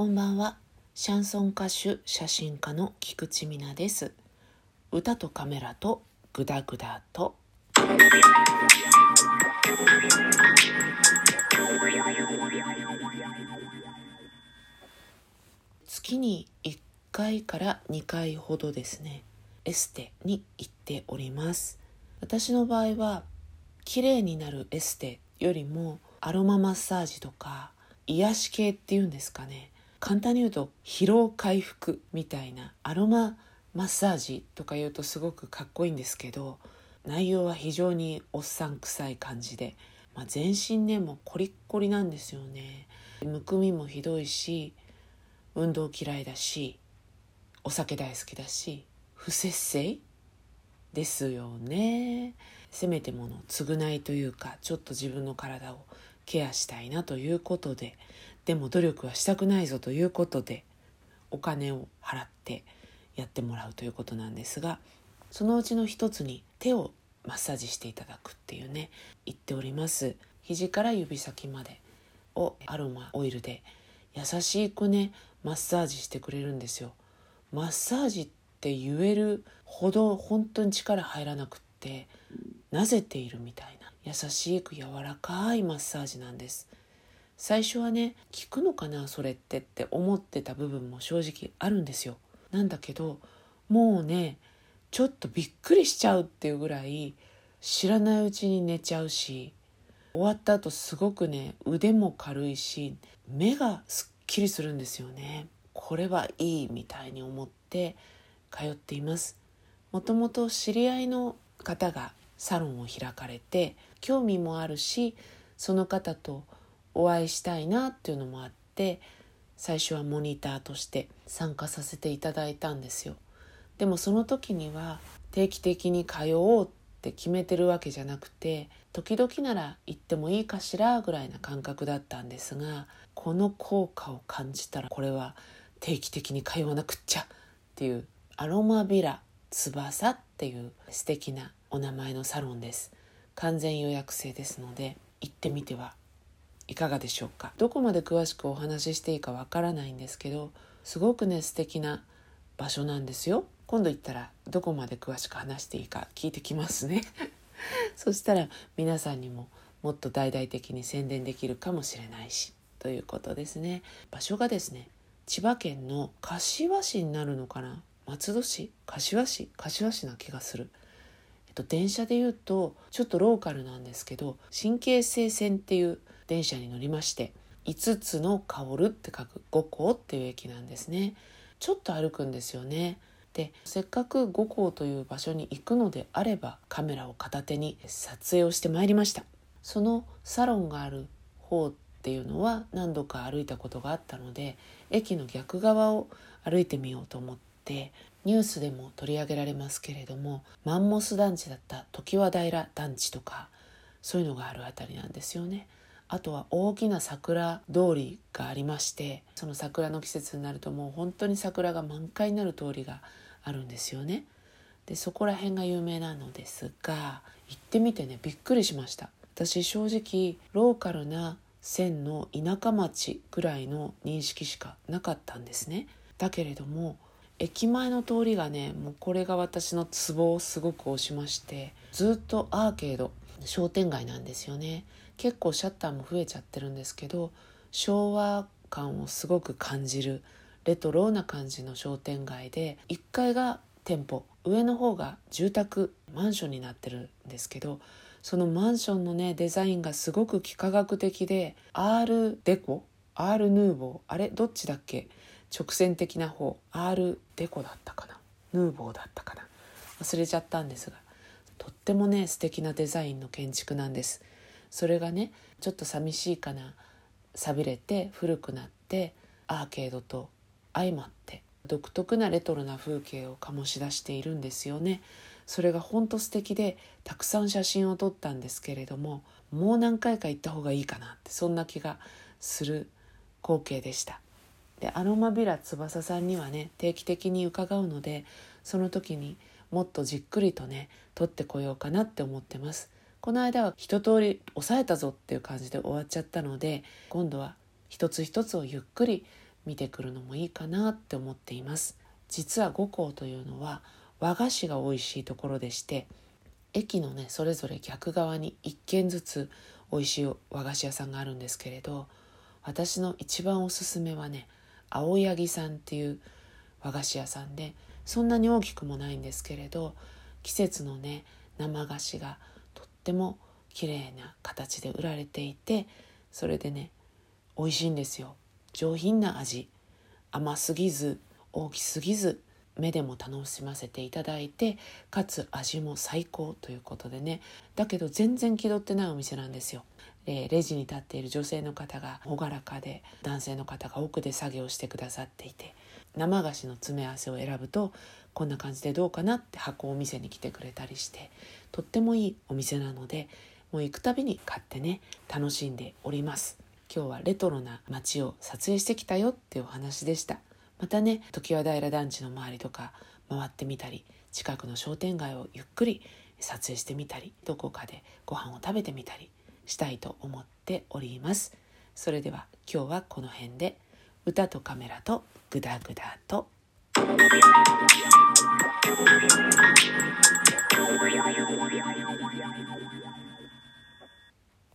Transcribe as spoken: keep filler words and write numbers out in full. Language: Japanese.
こんばんは。シャンソン歌手、写真家の菊池美奈です。歌とカメラとグダグダと。月にいっかいからにかいほどですね、エステに行っております。私の場合は、綺麗になるエステよりもアロママッサージとか癒し系っていうんですかね。簡単に言うと疲労回復みたいな、アロママッサージとか言うとすごくかっこいいんですけど、内容は非常におっさん臭い感じで、まあ、全身ねもうコリッコリなんですよね。むくみもひどいし、運動嫌いだし、お酒大好きだし、不節制ですよね。せめてもの償いというか、ちょっと自分の体をケアしたいなということで、でも努力はしたくないぞということで、お金を払ってやってもらうということなんですが、そのうちの一つに手をマッサージしていただくっていうね、言っております。肘から指先までをアロマオイルで優しくね、マッサージしてくれるんですよ。マッサージって言えるほど本当に力入らなくって、なぜているみたいな、優しく柔らかいマッサージなんです。最初はね、効くのかなそれってって思ってた部分も正直あるんですよ。なんだけど、もうね、ちょっとびっくりしちゃうっていうぐらい、知らないうちに寝ちゃうし、終わった後すごくね、腕も軽いし、目がすっきりするんですよね。これはいいみたいに思って通っています。もともと知り合いの方がサロンを開かれて、興味もあるし、その方とお会いしたいなっていうのもあって、最初はモニターとして参加させていただいたんですよ。でもその時には定期的に通おうって決めてるわけじゃなくて、時々なら行ってもいいかしらぐらいな感覚だったんですが、この効果を感じたら、これは定期的に通わなくっちゃっていう、アロマビラ翼っていう素敵なお名前のサロンです。完全予約制ですので、行ってみてはいかがでしょうか。どこまで詳しくお話ししていいかわからないんですけど、すごくね素敵な場所なんですよ。今度行ったらどこまで詳しく話していいか聞いてきますねそしたら皆さんにももっと大々的に宣伝できるかもしれないしということですね。場所がですね、千葉県の柏市になるのかな、松戸市、柏市、柏市な気がする。えっと、電車で言うとちょっとローカルなんですけど、新京成線っていう電車に乗りまして、いつつの薫って書く五香っていう駅なんですね。ちょっと歩くんですよね。で、せっかく五香という場所に行くのであれば、カメラを片手に撮影をしてまいりました。そのサロンがある方っていうのは何度か歩いたことがあったので、駅の逆側を歩いてみようと思って、ニュースでも取り上げられますけれども、マンモス団地だった常盤平団地とか、そういうのがあるあたりなんですよね。あとは大きな桜通りがありまして、その桜の季節になるともう本当に桜が満開になる通りがあるんですよね。で、そこら辺が有名なのですが、行ってみてねびっくりしました。私正直ローカルな線の田舎町くらいの認識しかなかったんですね。だけれども駅前の通りがね、もうこれが私のツボをすごく押しまして、ずっとアーケード、商店街なんですよね。結構シャッターも増えちゃってるんですけど、昭和感をすごく感じるレトロな感じの商店街で、いっかいが店舗、上の方が住宅マンションになってるんですけど、そのマンションのねデザインがすごく幾何学的で、アールデコ、アールヌーボー、あれどっちだっけ、直線的な方、アールデコだったかな、ヌーボーだったかな、忘れちゃったんですが、とってもね素敵なデザインの建築なんです。それがねちょっと寂しいかな、寂れて古くなってアーケードと相まって独特なレトロな風景を醸し出しているんですよね。それがほんと素敵で、たくさん写真を撮ったんですけれども、もう何回か行った方がいいかなって、そんな気がする光景でした。で、アロマビラ翼さんにはね定期的に伺うので、その時にもっとじっくりとね撮ってこようかなって思ってます。この間は一通り抑えたぞっていう感じで終わっちゃったので、今度は一つ一つをゆっくり見てくるのもいいかなって思っています。実は五香というのは和菓子が美味しいところでして、駅のねそれぞれ逆側にいっけんずつ美味しい和菓子屋さんがあるんですけれど、私の一番おすすめはね青柳さんっていう和菓子屋さんで、そんなに大きくもないんですけれど、季節のね生菓子がとっても綺麗な形で売られていて、それでね美味しいんですよ。上品な味、甘すぎず大きすぎず、目でも楽しませていただいて、かつ味も最高ということでね、だけど全然気取ってないお店なんですよ。えー、レジに立っている女性の方が朗らかで、男性の方が奥で作業してくださっていて、生菓子の詰め合わせを選ぶとこんな感じでどうかなって箱を見せに来てくれたりして、とってもいいお店なので、もう行くたびに買ってね楽しんでおります。今日はレトロな街を撮影してきたよっていうお話でした。またね、常盤平団地の周りとか回ってみたり、近くの商店街をゆっくり撮影してみたり、どこかでご飯を食べてみたりしたいと思っております。それでは今日はこの辺で、歌とカメラとグダグダと